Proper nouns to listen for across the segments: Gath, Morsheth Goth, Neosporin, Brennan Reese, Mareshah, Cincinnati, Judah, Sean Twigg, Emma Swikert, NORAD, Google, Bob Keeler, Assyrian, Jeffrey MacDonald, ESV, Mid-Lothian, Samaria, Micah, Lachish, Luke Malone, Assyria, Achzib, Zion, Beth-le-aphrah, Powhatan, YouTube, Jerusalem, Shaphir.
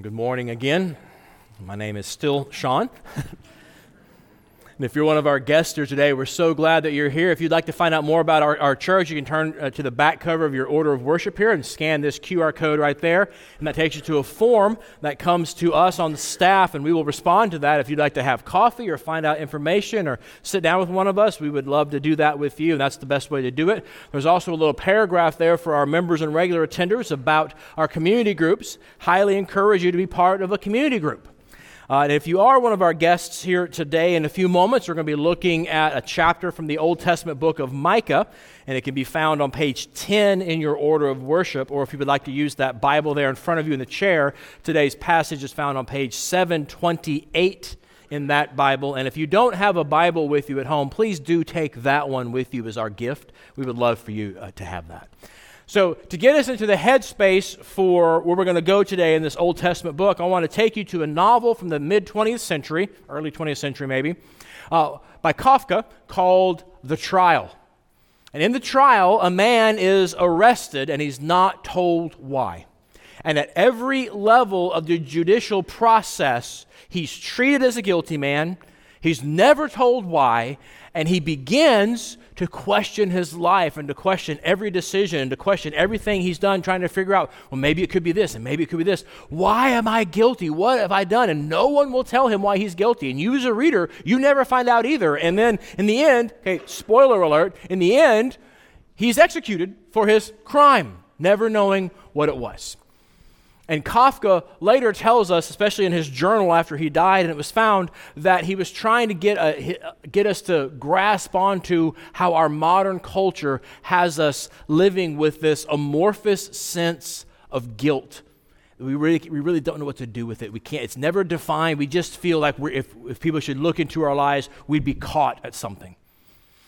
Good morning again. My name is still Sean. And if you're one of our guests here today, we're so glad that you're here. If you'd like to find out more about our church, you can turn to the back cover of your order of worship here and scan this QR code right there. And that takes you to a form that comes to us on the staff, and we will respond to that. If you'd like to have coffee or find out information or sit down with one of us, we would love to do that with you, and that's the best way to do it. There's also a little paragraph there for our members and regular attenders about our community groups. Highly encourage you to be part of a community group. And if you are one of our guests here today, in a few moments, we're going to be looking at a chapter from the Old Testament book of Micah, and it can be found on page 10 in your order of worship, or if you would like to use that Bible there in front of you in the chair, today's passage is found on page 728 in that Bible. And if you don't have a Bible with you at home, please do take that one with you as our gift. We would love for you to have that. So to get us into the headspace for where we're going to go today in this Old Testament book, I want to take you to a novel from the mid-20th century, early 20th century maybe, by Kafka called The Trial. And in The Trial, a man is arrested and he's not told why. And at every level of the judicial process, he's treated as a guilty man, he's never told why, and he begins to question his life and to question every decision and to question everything he's done, trying to figure out, well, maybe it could be this and maybe it could be this. Why am I guilty? What have I done? And no one will tell him why he's guilty. And you as a reader, you never find out either. And then in the end, okay, spoiler alert, in the end, he's executed for his crime, never knowing what it was. And Kafka later tells us, especially in his journal after he died, and it was found that he was trying to get us to grasp onto how our modern culture has us living with this amorphous sense of guilt. We really don't know what to do with it. We can't. It's never defined. We just feel like if people should look into our lives, we'd be caught at something.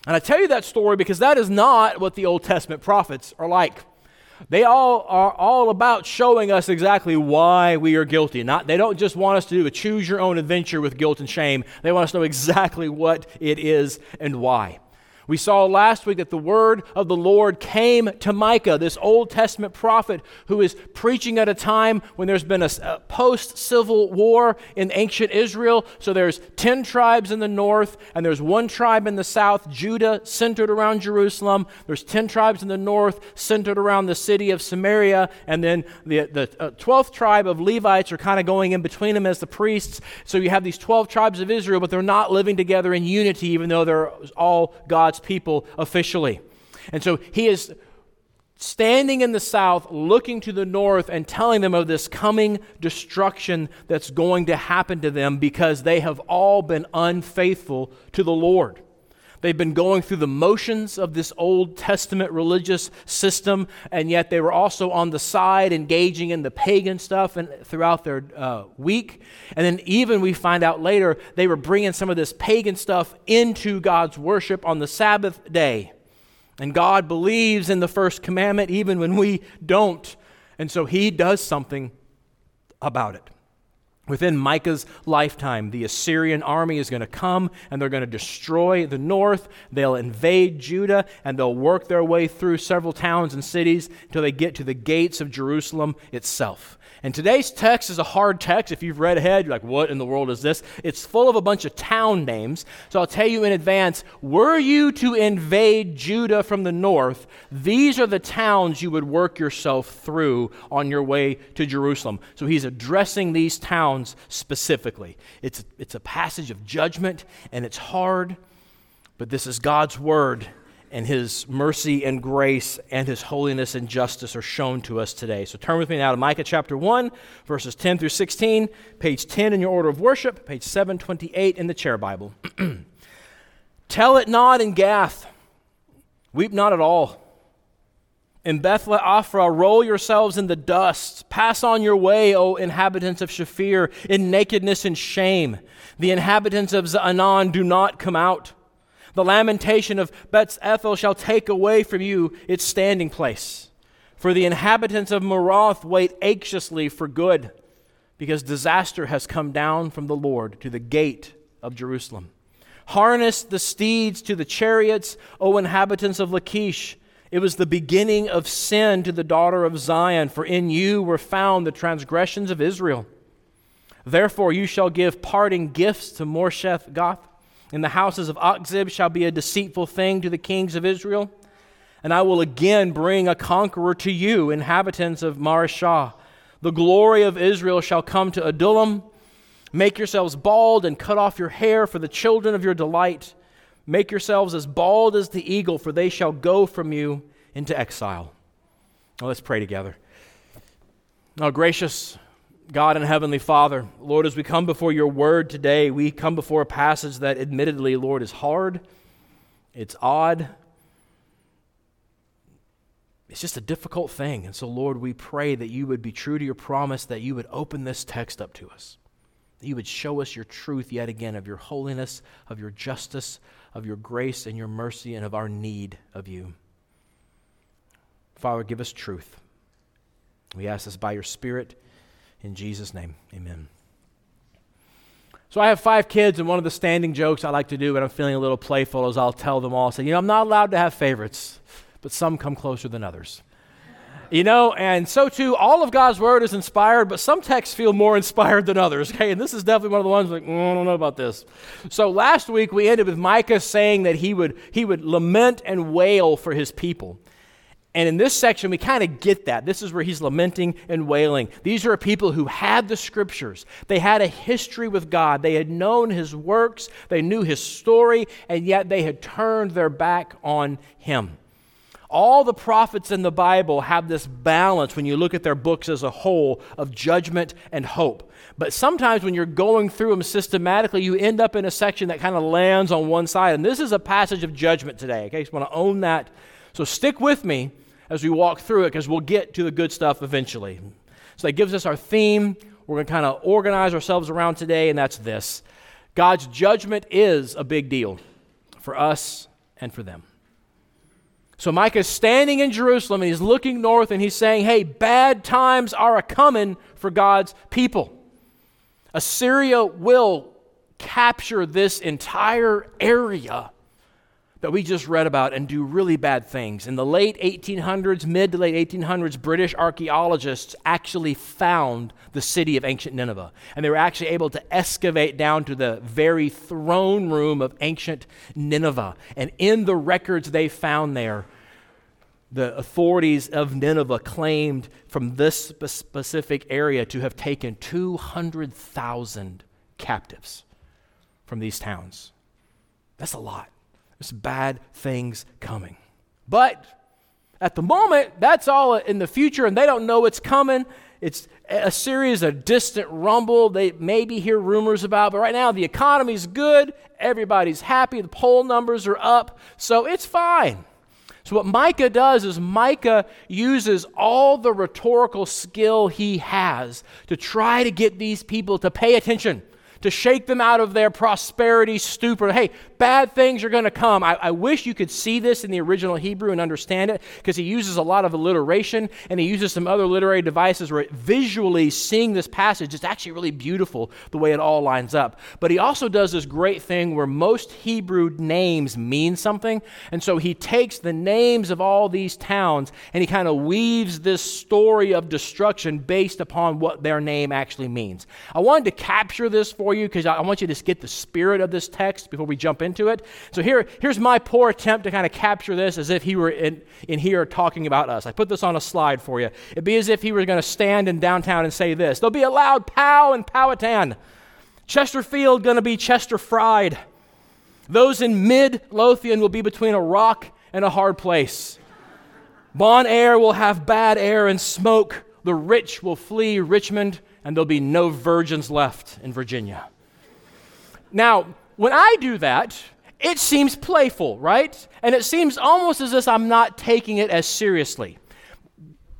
And I tell you that story because that is not what the Old Testament prophets are like. They are all about showing us exactly why we are guilty. They don't just want us to do a choose your own adventure with guilt and shame. They want us to know exactly what it is and why. We saw last week that the word of the Lord came to Micah, this Old Testament prophet who is preaching at a time when there's been a post-civil war in ancient Israel. So there's 10 tribes in the north, and there's one tribe in the south, Judah, centered around Jerusalem. There's 10 tribes in the north, centered around the city of Samaria. And then the 12th tribe of Levites are kind of going in between them as the priests. So you have these 12 tribes of Israel, but they're not living together in unity, even though they're all God's people officially. And so he is standing in the south, looking to the north and telling them of this coming destruction that's going to happen to them because they have all been unfaithful to the Lord. They've been going through the motions of this Old Testament religious system, and yet they were also on the side engaging in the pagan stuff and throughout their week. And then even we find out later, they were bringing some of this pagan stuff into God's worship on the Sabbath day. And God believes in the first commandment even when we don't. And so he does something about it. Within Micah's lifetime, the Assyrian army is going to come and they're going to destroy the north. They'll invade Judah and they'll work their way through several towns and cities until they get to the gates of Jerusalem itself. And today's text is a hard text. If you've read ahead, you're like, what in the world is this? It's full of a bunch of town names. So I'll tell you in advance, were you to invade Judah from the north, these are the towns you would work yourself through on your way to Jerusalem. So he's addressing these towns specifically. It's a passage of judgment, and it's hard, but this is God's word, and his mercy and grace and his holiness and justice are shown to us today. So turn with me now to Micah chapter 1, verses 10 through 16, page 10 in your order of worship, page 728 in the chair Bible. Tell it not in Gath, weep not at all. In Beth-le-aphrah, roll yourselves in the dust. Pass on your way, O inhabitants of Shaphir, in nakedness and shame. The inhabitants of Zaanan do not come out. The lamentation of Beth Ezel shall take away from you its standing place. For the inhabitants of Maroth wait anxiously for good, because disaster has come down from the Lord to the gate of Jerusalem. Harness the steeds to the chariots, O inhabitants of Lachish. It was the beginning of sin to the daughter of Zion, for in you were found the transgressions of Israel. Therefore you shall give parting gifts to Morsheth Goth, and the houses of Achzib shall be a deceitful thing to the kings of Israel. And I will again bring a conqueror to you, inhabitants of Mareshah. The glory of Israel shall come to Adullam. Make yourselves bald and cut off your hair for the children of your delight. Make yourselves as bald as the eagle, for they shall go from you into exile. Now let's pray together. Now, gracious God and Heavenly Father, Lord, as we come before your word today, we come before a passage that admittedly, Lord, is hard, it's odd, it's just a difficult thing. And so, Lord, we pray that you would be true to your promise, that you would open this text up to us, that you would show us your truth yet again of your holiness, of your justice, of your grace and your mercy, and of our need of you. Father, give us truth. We ask this by your Spirit. In Jesus' name, amen. So I have 5 kids, and one of the standing jokes I like to do when I'm feeling a little playful is I'll tell them all, say, you know, I'm not allowed to have favorites, but some come closer than others. You know, and so too, all of God's Word is inspired, but some texts feel more inspired than others, okay? And this is definitely one of the ones like, I don't know about this. So last week, we ended with Micah saying that he would lament and wail for his people. And in this section, we kind of get that. This is where he's lamenting and wailing. These are people who had the Scriptures. They had a history with God. They had known His works. They knew His story, and yet they had turned their back on Him. All the prophets in the Bible have this balance when you look at their books as a whole of judgment and hope. But sometimes when you're going through them systematically, you end up in a section that kind of lands on one side. And this is a passage of judgment today. Okay, so I want to own that. So stick with me as we walk through it, because we'll get to the good stuff eventually. So that gives us our theme. We're going to kind of organize ourselves around today, and that's this. God's judgment is a big deal for us and for them. So Micah's standing in Jerusalem, and he's looking north, and he's saying, hey, bad times are a-coming for God's people. Assyria will capture this entire area that we just read about and do really bad things. In the late 1800s, mid to late 1800s, British archaeologists actually found the city of ancient Nineveh. And they were actually able to excavate down to the very throne room of ancient Nineveh. And in the records they found there, the authorities of Nineveh claimed from this specific area to have taken 200,000 captives from these towns. That's a lot. There's bad things coming. But at the moment, that's all in the future, and they don't know it's coming. It's Assyria is a distant rumble they maybe hear rumors about, but right now the economy's good, everybody's happy, the poll numbers are up, so it's fine. So what Micah does is Micah uses all the rhetorical skill he has to try to get these people to pay attention, to shake them out of their prosperity stupor. Hey, bad things are going to come. I wish you could see this in the original Hebrew and understand it, because he uses a lot of alliteration, and he uses some other literary devices where visually seeing this passage, it's actually really beautiful the way it all lines up. But he also does this great thing where most Hebrew names mean something, and so he takes the names of all these towns and he kind of weaves this story of destruction based upon what their name actually means. I wanted to capture this for you because I want you to just get the spirit of this text before we jump into it. So here's my poor attempt to kind of capture this as if he were in here talking about us. I put this on a slide for you. It'd be as if he were going to stand in downtown and say this. There'll be a loud pow in Powhatan. Chesterfield going to be Chester fried. Those in Mid-Lothian will be between a rock and a hard place. Bon Air will have bad air and smoke. The rich will flee Richmond, and there'll be no virgins left in Virginia. Now, when I do that, it seems playful, right? And it seems almost as if I'm not taking it as seriously.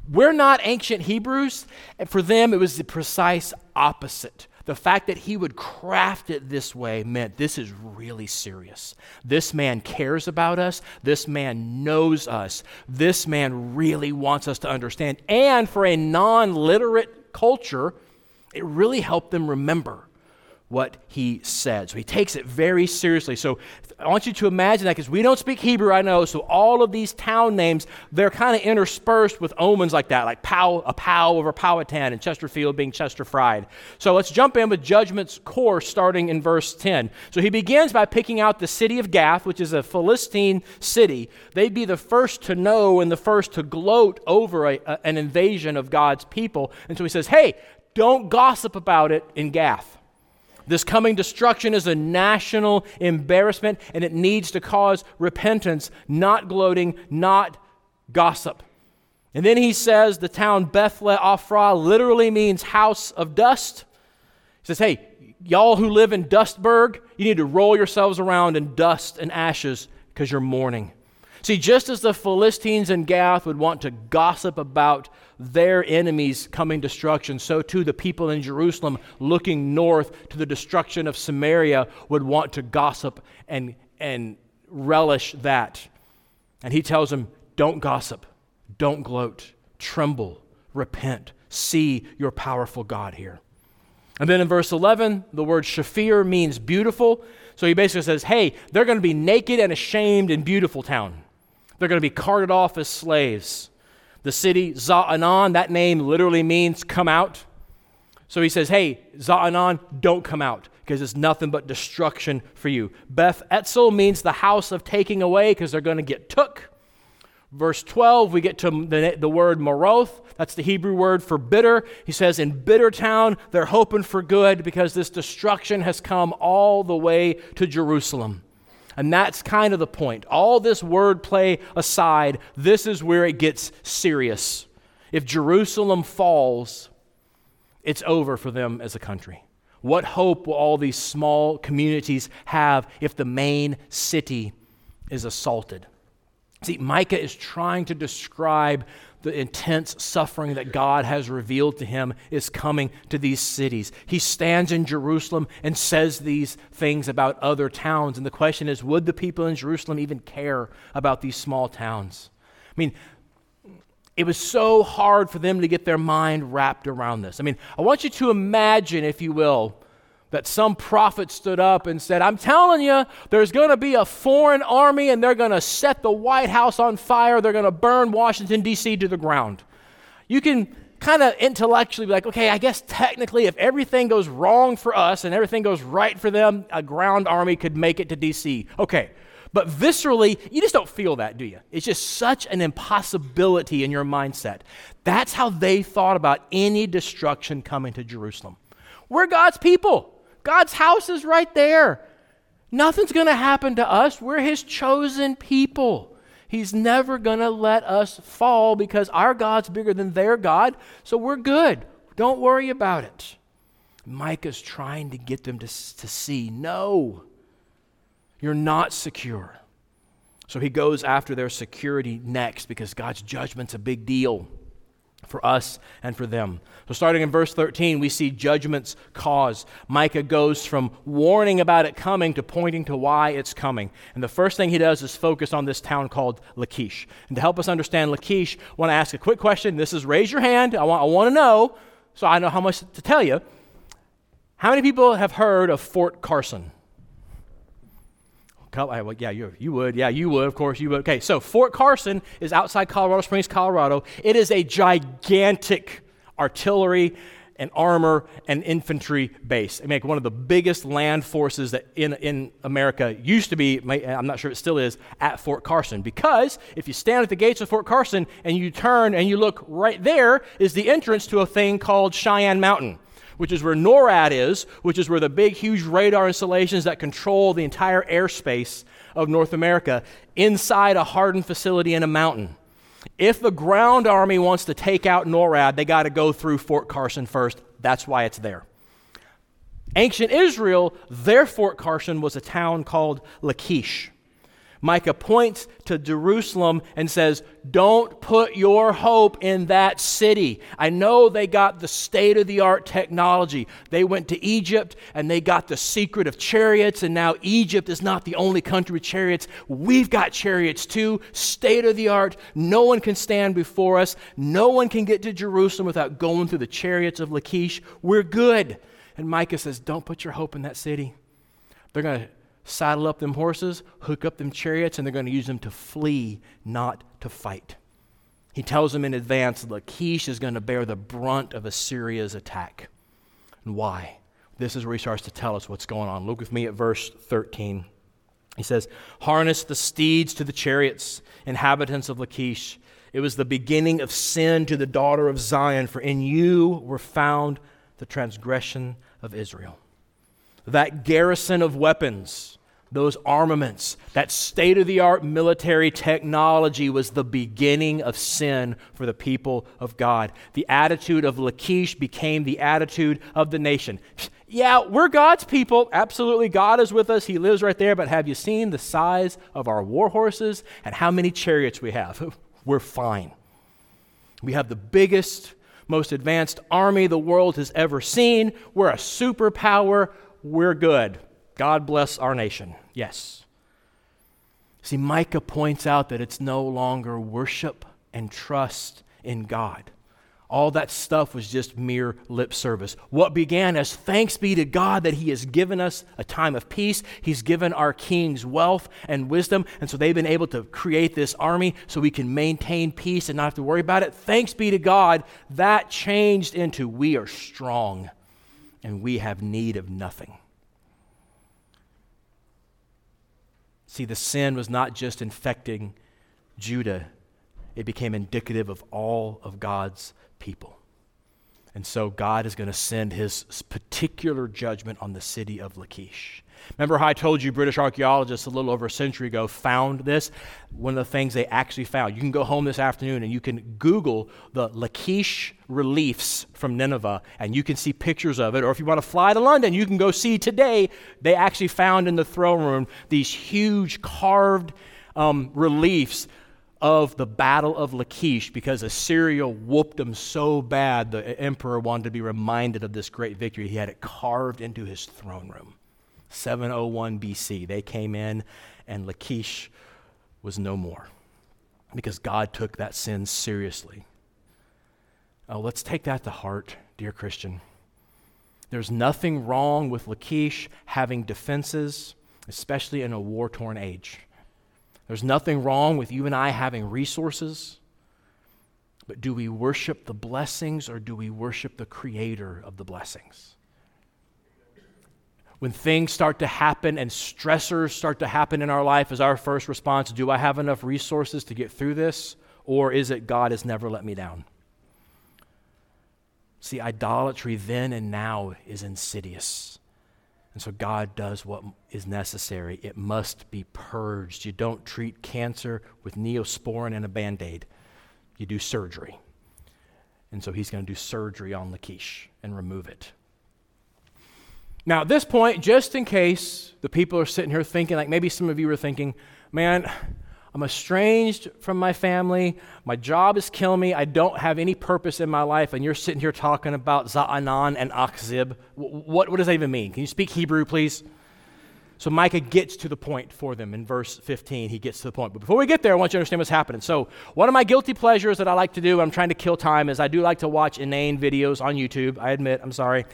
We're not ancient Hebrews, and for them it was the precise opposite. The fact that he would craft it this way meant this is really serious. This man cares about us. This man knows us. This man really wants us to understand. And for a non-literate culture, it really helped them remember what he said. So he takes it very seriously. So I want you to imagine that, because we don't speak Hebrew, I know, so all of these town names, they're kind of interspersed with omens like that, like Pow, a Pow over Powhatan, and Chesterfield being Chester Fried. So let's jump in with Judgment's course, starting in verse 10. So he begins by picking out the city of Gath, which is a Philistine city. They'd be the first to know and the first to gloat over an invasion of God's people. And so he says, hey, don't gossip about it in Gath. This coming destruction is a national embarrassment, and it needs to cause repentance, not gloating, not gossip. And then he says the town Beth-le-aphrah literally means house of dust. He says, hey, y'all who live in Dustburg, you need to roll yourselves around in dust and ashes because you're mourning. See, just as the Philistines in Gath would want to gossip about their enemies' coming destruction, so too the people in Jerusalem looking north to the destruction of Samaria would want to gossip and relish that. And he tells them, don't gossip, don't gloat, tremble, repent, see your powerful God here. And then in verse 11, the word Shaphir means beautiful. So he basically says, hey, they're going to be naked and ashamed in beautiful town. They're going to be carted off as slaves. The city Zaanan, that name literally means come out. So he says, hey, Zaanan, don't come out because it's nothing but destruction for you. Beth Ezel means the house of taking away because they're going to get took. Verse 12, we get to the word Maroth. That's the Hebrew word for bitter. He says, in bitter town, they're hoping for good because this destruction has come all the way to Jerusalem. And that's kind of the point. All this wordplay aside, this is where it gets serious. If Jerusalem falls, it's over for them as a country. What hope will all these small communities have if the main city is assaulted? See, Micah is trying to describe the intense suffering that God has revealed to him is coming to these cities. He stands in Jerusalem and says these things about other towns. And the question is, would the people in Jerusalem even care about these small towns? I mean, it was so hard for them to get their mind wrapped around this. I mean, I want you to imagine, if you will, that some prophet stood up and said, I'm telling you, there's going to be a foreign army and they're going to set the White House on fire. They're going to burn Washington, D.C. to the ground. You can kind of intellectually be like, okay, I guess technically if everything goes wrong for us and everything goes right for them, a ground army could make it to D.C. Okay, but viscerally, you just don't feel that, do you? It's just such an impossibility in your mindset. That's how they thought about any destruction coming to Jerusalem. We're God's people. God's house is right there. Nothing's going to happen to us. We're His chosen people. He's never going to let us fall because our God's bigger than their God, so we're good. Don't worry about it. Micah's trying to get them to see, no, you're not secure. So he goes after their security next because God's judgment's a big deal for us and for them. So starting in verse 13, we see judgment's cause. Micah goes from warning about it coming to pointing to why it's coming. And the first thing he does is focus on this town called Lachish. And to help us understand Lachish, I want to ask a quick question. This is raise your hand. I want to know, so I know how much to tell you. How many people have heard of Fort Carson? Yeah, you would. Yeah, you would. Of course, you would. Okay, so Fort Carson is outside Colorado Springs, Colorado. It is a gigantic artillery and armor and infantry base. I mean, like one of the biggest land forces that in America used to be, I'm not sure it still is, at Fort Carson. Because if you stand at the gates of Fort Carson and you turn and you look right there is the entrance to a thing called Cheyenne Mountain, which is where NORAD is, which is where the big, huge radar installations that control the entire airspace of North America inside a hardened facility in a mountain. If the ground army wants to take out NORAD, they got to go through Fort Carson first. That's why it's there. Ancient Israel, their Fort Carson was a town called Lachish. Micah points to Jerusalem and says, don't put your hope in that city. I know they got the state-of-the-art technology. They went to Egypt and they got the secret of chariots, and now Egypt is not the only country with chariots. We've got chariots too, state-of-the-art. No one can stand before us. No one can get to Jerusalem without going through the chariots of Lachish. We're good. And Micah says, don't put your hope in that city. They're going to saddle up them horses, hook up them chariots, and they're going to use them to flee, not to fight. He tells them in advance, Lachish is going to bear the brunt of Assyria's attack. And why? This is where he starts to tell us what's going on. Look with me at verse 13. He says, harness the steeds to the chariots, inhabitants of Lachish. It was the beginning of sin to the daughter of Zion, for in you were found the transgression of Israel. That garrison of weapons, those armaments, that state-of-the-art military technology was the beginning of sin for the people of God. The attitude of Lachish became the attitude of the nation. Yeah, we're God's people. Absolutely, God is with us. He lives right there. But have you seen the size of our war horses and how many chariots we have? We're fine. We have the biggest, most advanced army the world has ever seen. We're a superpower. We're good. God bless our nation. Yes. See, Micah points out that it's no longer worship and trust in God. All that stuff was just mere lip service. What began as thanks be to God that He has given us a time of peace. He's given our kings wealth and wisdom, and so they've been able to create this army so we can maintain peace and not have to worry about it. Thanks be to God. That changed into we are strong and we have need of nothing. See, the sin was not just infecting Judah. It became indicative of all of God's people. And so God is going to send His particular judgment on the city of Lachish. Remember how I told you British archaeologists a little over a century ago found this? One of the things they actually found. You can go home this afternoon and you can Google the Lachish reliefs from Nineveh and you can see pictures of it. Or if you want to fly to London, you can go see today. They actually found in the throne room these huge carved reliefs of the Battle of Lachish because Assyria whooped them so bad the emperor wanted to be reminded of this great victory. He had it carved into his throne room. 701 BC, they came in and Lachish was no more because God took that sin seriously. Oh, let's take that to heart, dear Christian. There's nothing wrong with Lachish having defenses, especially in a war-torn age. There's nothing wrong with you and I having resources, but do we worship the blessings or do we worship the creator of the blessings? When things start to happen and stressors start to happen in our life, is our first response, do I have enough resources to get through this? Or is it God has never let me down? See, idolatry then and now is insidious. And so God does what is necessary. It must be purged. You don't treat cancer with Neosporin and a Band-Aid. You do surgery. And so He's going to do surgery on Lachish and remove it. Now at this point, just in case the people are sitting here thinking, like maybe some of you are thinking, man, I'm estranged from my family. My job is killing me. I don't have any purpose in my life. And you're sitting here talking about Zaanan and Achzib. What does that even mean? Can you speak Hebrew, please? So Micah gets to the point for them. In verse 15, he gets to the point. But before we get there, I want you to understand what's happening. So one of my guilty pleasures that I like to do, I'm trying to kill time, is I do like to watch inane videos on YouTube. I admit, I'm sorry.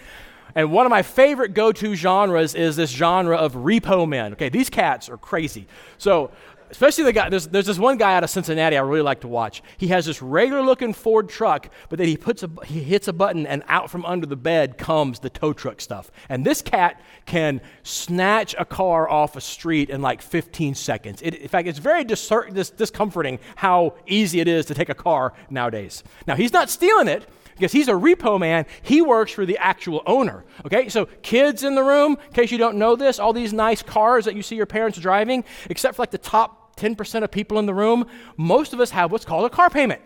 And one of my favorite go-to genres is this genre of repo men. Okay, these cats are crazy. So especially the guy, there's this one guy out of Cincinnati I really like to watch. He has this regular-looking Ford truck, but then he hits a button, and out from under the bed comes the tow truck stuff. And this cat can snatch a car off a street in like 15 seconds. It, in fact, it's very discomforting how easy it is to take a car nowadays. Now, he's not stealing it, because he's a repo man. He works for the actual owner, okay? So kids in the room, in case you don't know this, all these nice cars that you see your parents driving, except for like the top 10% of people in the room, most of us have what's called a car payment.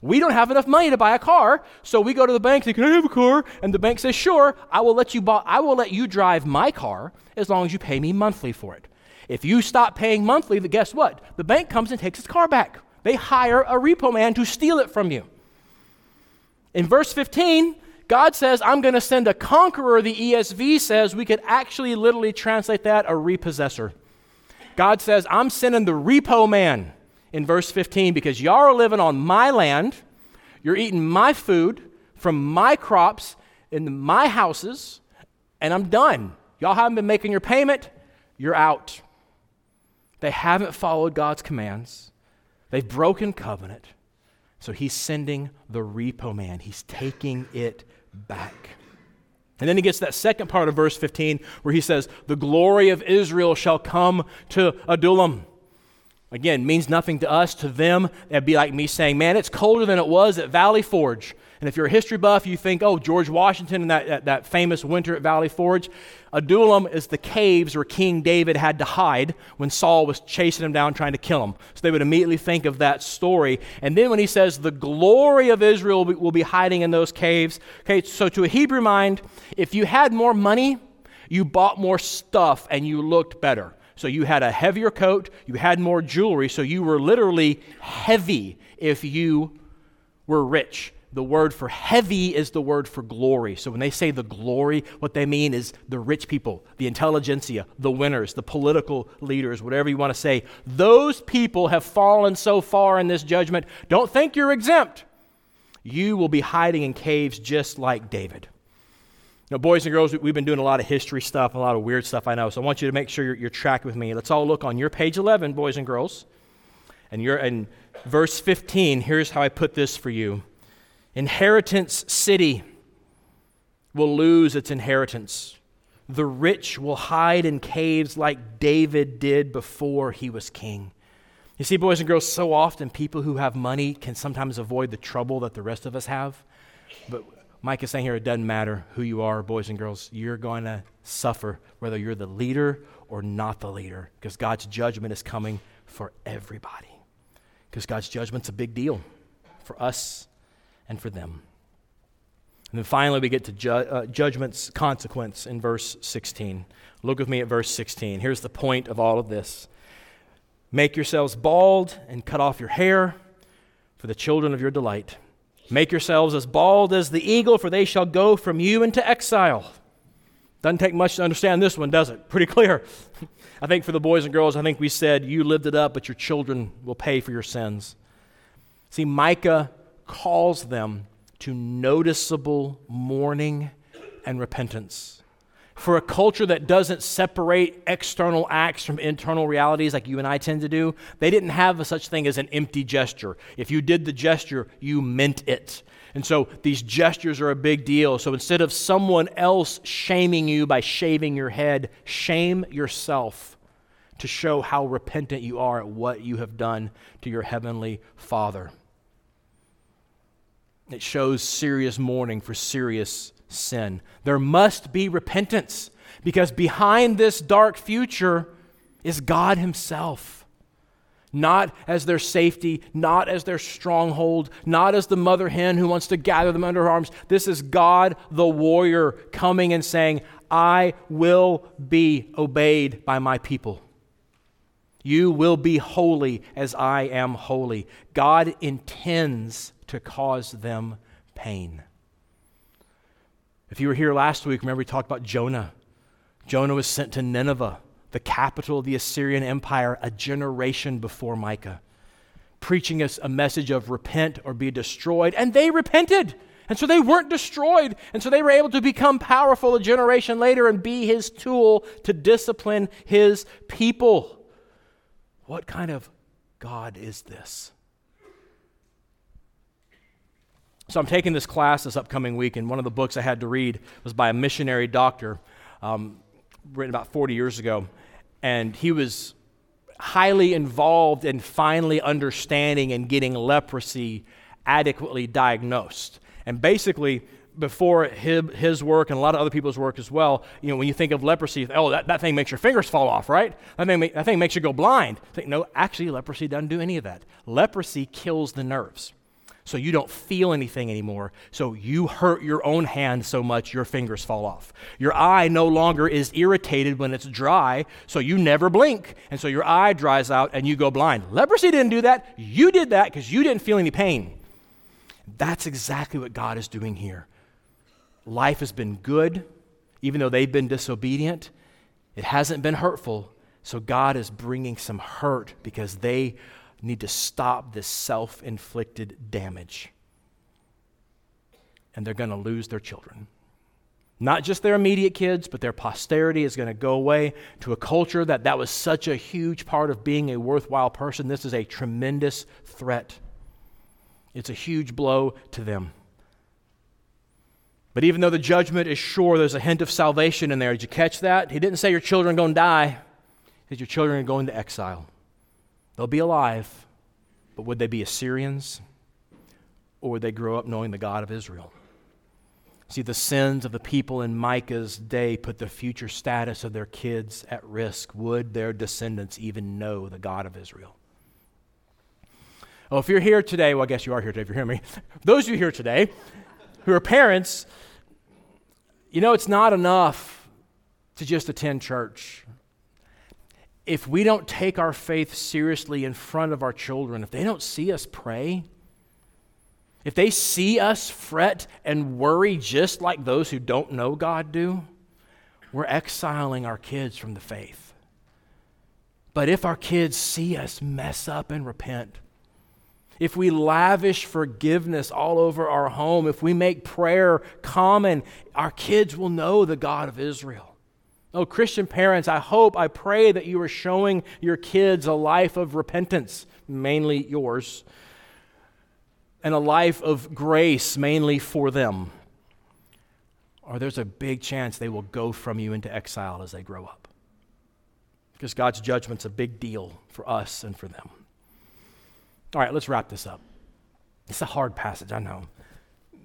We don't have enough money to buy a car, so we go to the bank and say, can I have a car? And the bank says, sure, I will let you drive my car as long as you pay me monthly for it. If you stop paying monthly, guess what? The bank comes and takes its car back. They hire a repo man to steal it from you. In verse 15, God says, I'm going to send a conqueror. The ESV says we could actually literally translate that a repossessor. God says, I'm sending the repo man in verse 15 because y'all are living on my land. You're eating my food from my crops in my houses, and I'm done. Y'all haven't been making your payment. You're out. They haven't followed God's commands. They've broken covenant. So he's sending the repo man. He's taking it back. And then he gets that second part of verse 15 where he says, the glory of Israel shall come to Adullam. Again, means nothing to us, to them. That'd be like me saying, man, it's colder than it was at Valley Forge. And if you're a history buff, you think, oh, George Washington and that famous winter at Valley Forge. Adullam is the caves where King David had to hide when Saul was chasing him down trying to kill him. So they would immediately think of that story. And then when he says the glory of Israel will be hiding in those caves. Okay, so to a Hebrew mind, if you had more money, you bought more stuff and you looked better. So you had a heavier coat, you had more jewelry, so you were literally heavy if you were rich. The word for heavy is the word for glory. So when they say the glory, what they mean is the rich people, the intelligentsia, the winners, the political leaders, whatever you want to say. Those people have fallen so far in this judgment. Don't think you're exempt. You will be hiding in caves just like David. Now, boys and girls, we've been doing a lot of history stuff, a lot of weird stuff, I know. So I want you to make sure you're tracking with me. Let's all look on your page 11, boys and girls. And you're in verse 15. Here's how I put this for you. Inheritance city will lose its inheritance. The rich will hide in caves like David did before he was king. You see, boys and girls, so often people who have money can sometimes avoid the trouble that the rest of us have. But Mike is saying here, it doesn't matter who you are, boys and girls. You're going to suffer whether you're the leader or not the leader, because God's judgment is coming for everybody, because God's judgment's a big deal for us and for them. And then finally, we get to judgment's consequence in verse 16. Look with me at verse 16. Here's the point of all of this. Make yourselves bald and cut off your hair for the children of your delight. Make yourselves as bald as the eagle, for they shall go from you into exile. Doesn't take much to understand this one, does it? Pretty clear. I think for the boys and girls, I think we said, you lived it up, but your children will pay for your sins. See, Micah calls them to noticeable mourning and repentance. For a culture that doesn't separate external acts from internal realities like you and I tend to do, they didn't have a such thing as an empty gesture. If you did the gesture, you meant it. And so these gestures are a big deal. So instead of someone else shaming you by shaving your head, shame yourself to show how repentant you are at what you have done to your heavenly Father. It shows serious mourning for serious sin. There must be repentance, because behind this dark future is God Himself. Not as their safety, not as their stronghold, not as the mother hen who wants to gather them under her arms. This is God the warrior coming and saying, I will be obeyed by my people. You will be holy as I am holy. God intends to cause them pain. If you were here last week, remember we talked about Jonah. Jonah was sent to Nineveh, the capital of the Assyrian Empire, a generation before Micah, preaching us a message of repent or be destroyed. And they repented. And so they weren't destroyed. And so they were able to become powerful a generation later and be his tool to discipline his people. What kind of God is this? So I'm taking this class this upcoming week, and one of the books I had to read was by a missionary doctor written about 40 years ago, and he was highly involved in finally understanding and getting leprosy adequately diagnosed. And basically, before his work and a lot of other people's work as well, you know, when you think of leprosy, oh, that thing makes your fingers fall off, right? That thing makes you go blind. No, actually, leprosy doesn't do any of that. Leprosy kills the nerves. so you don't feel anything anymore, so you hurt your own hand so much your fingers fall off. Your eye no longer is irritated when it's dry, so you never blink, and so your eye dries out and you go blind. Leprosy didn't do that. You did that because you didn't feel any pain. That's exactly what God is doing here. Life has been good, even though they've been disobedient. It hasn't been hurtful, so God is bringing some hurt because they need to stop this self-inflicted damage. And they're going to lose their children. Not just their immediate kids, but their posterity is going to go away to a culture that was such a huge part of being a worthwhile person. This is a tremendous threat. It's a huge blow to them. But even though the judgment is sure, there's a hint of salvation in there. Did you catch that? He didn't say your children are going to die. He said your children are going to exile. They'll be alive, but would they be Assyrians? Or would they grow up knowing the God of Israel? See, the sins of the people in Micah's day put the future status of their kids at risk. Would their descendants even know the God of Israel? Oh, if you're here today, well, I guess you are here today if you're hearing me. Those of you here today who are parents, you know it's not enough to just attend church. If we don't take our faith seriously in front of our children, if they don't see us pray, if they see us fret and worry just like those who don't know God do, we're exiling our kids from the faith. But if our kids see us mess up and repent, if we lavish forgiveness all over our home, if we make prayer common, our kids will know the God of Israel. Oh, Christian parents, I pray that you are showing your kids a life of repentance, mainly yours, and a life of grace, mainly for them. Or there's a big chance they will go from you into exile as they grow up. Because God's judgment's a big deal for us and for them. All right, let's wrap this up. It's a hard passage, I know.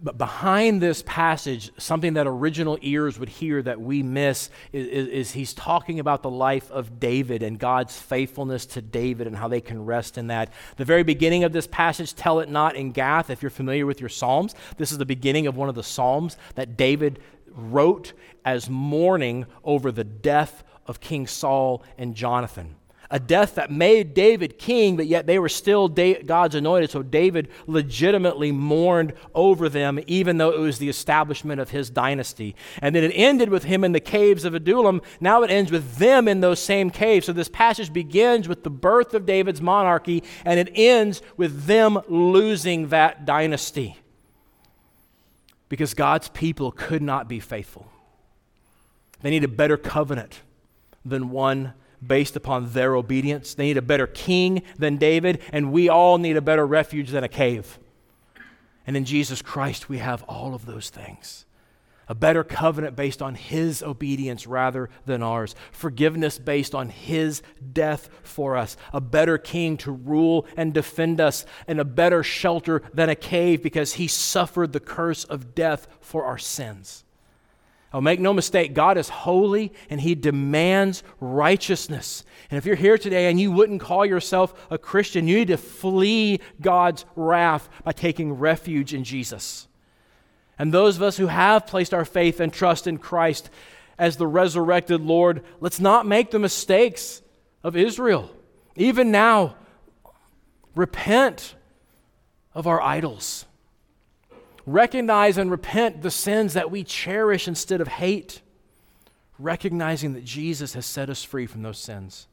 But behind this passage, something that original ears would hear that we miss is he's talking about the life of David and God's faithfulness to David and how they can rest in that. The very beginning of this passage, tell it not in Gath, if you're familiar with your Psalms, this is the beginning of one of the Psalms that David wrote as mourning over the death of King Saul and Jonathan. A death that made David king, but yet they were still God's anointed, so David legitimately mourned over them, even though it was the establishment of his dynasty. And then it ended with him in the caves of Adullam. Now it ends with them in those same caves. So this passage begins with the birth of David's monarchy, and it ends with them losing that dynasty because God's people could not be faithful. They need a better covenant than one based upon their obedience. They need a better king than David, and we all need a better refuge than a cave. And in Jesus Christ, we have all of those things. A better covenant based on his obedience rather than ours. Forgiveness based on his death for us. A better king to rule and defend us. And a better shelter than a cave because he suffered the curse of death for our sins. Oh, make no mistake, God is holy and he demands righteousness. And if you're here today and you wouldn't call yourself a Christian, you need to flee God's wrath by taking refuge in Jesus. And those of us who have placed our faith and trust in Christ as the resurrected Lord, let's not make the mistakes of Israel. Even now, repent of our idols. Recognize and repent the sins that we cherish instead of hate, recognizing that Jesus has set us free from those sins.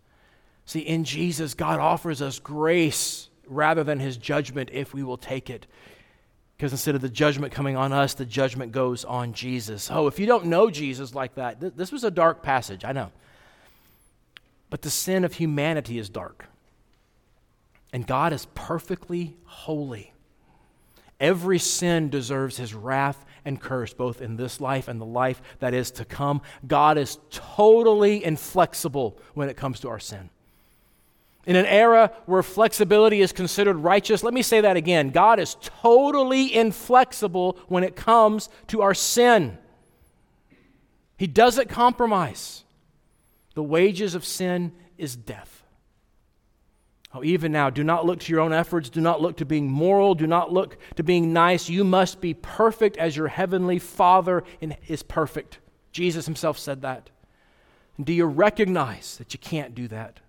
See, in Jesus, God offers us grace rather than his judgment if we will take it. Because instead of the judgment coming on us, the judgment goes on Jesus. Oh, if you don't know Jesus like that, this was a dark passage, I know. But the sin of humanity is dark. And God is perfectly holy. Every sin deserves his wrath and curse, both in this life and the life that is to come. God is totally inflexible when it comes to our sin. In an era where flexibility is considered righteous, let me say that again. God is totally inflexible when it comes to our sin. He doesn't compromise. The wages of sin is death. Oh, even now, do not look to your own efforts. Do not look to being moral. Do not look to being nice. You must be perfect as your heavenly Father is perfect. Jesus himself said that. And do you recognize that you can't do that?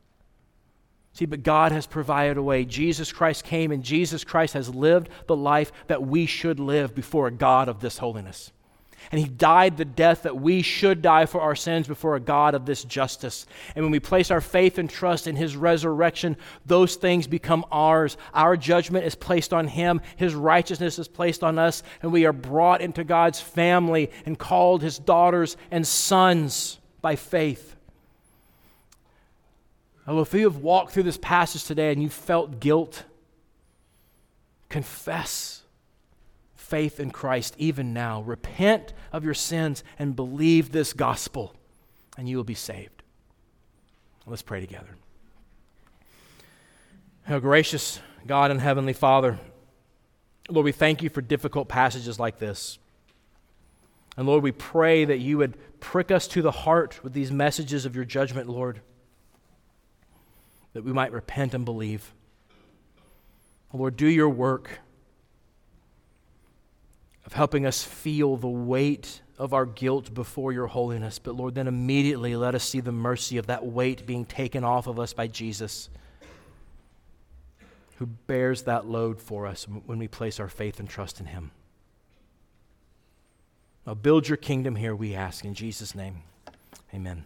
See, but God has provided a way. Jesus Christ came, and Jesus Christ has lived the life that we should live before a God of this holiness. And he died the death that we should die for our sins before a God of this justice. And when we place our faith and trust in his resurrection, those things become ours. Our judgment is placed on him. His righteousness is placed on us. And we are brought into God's family and called his daughters and sons by faith. Now, if you have walked through this passage today and you felt guilt, confess faith in Christ even now. Repent of your sins and believe this gospel, and you will be saved. Let's pray together. Oh, gracious God and Heavenly Father, Lord, we thank you for difficult passages like this. And Lord, we pray that you would prick us to the heart with these messages of your judgment, Lord, that we might repent and believe. Lord, do your work of helping us feel the weight of our guilt before your holiness. But Lord, then immediately let us see the mercy of that weight being taken off of us by Jesus, who bears that load for us when we place our faith and trust in him. Now build your kingdom here, we ask in Jesus' name. Amen.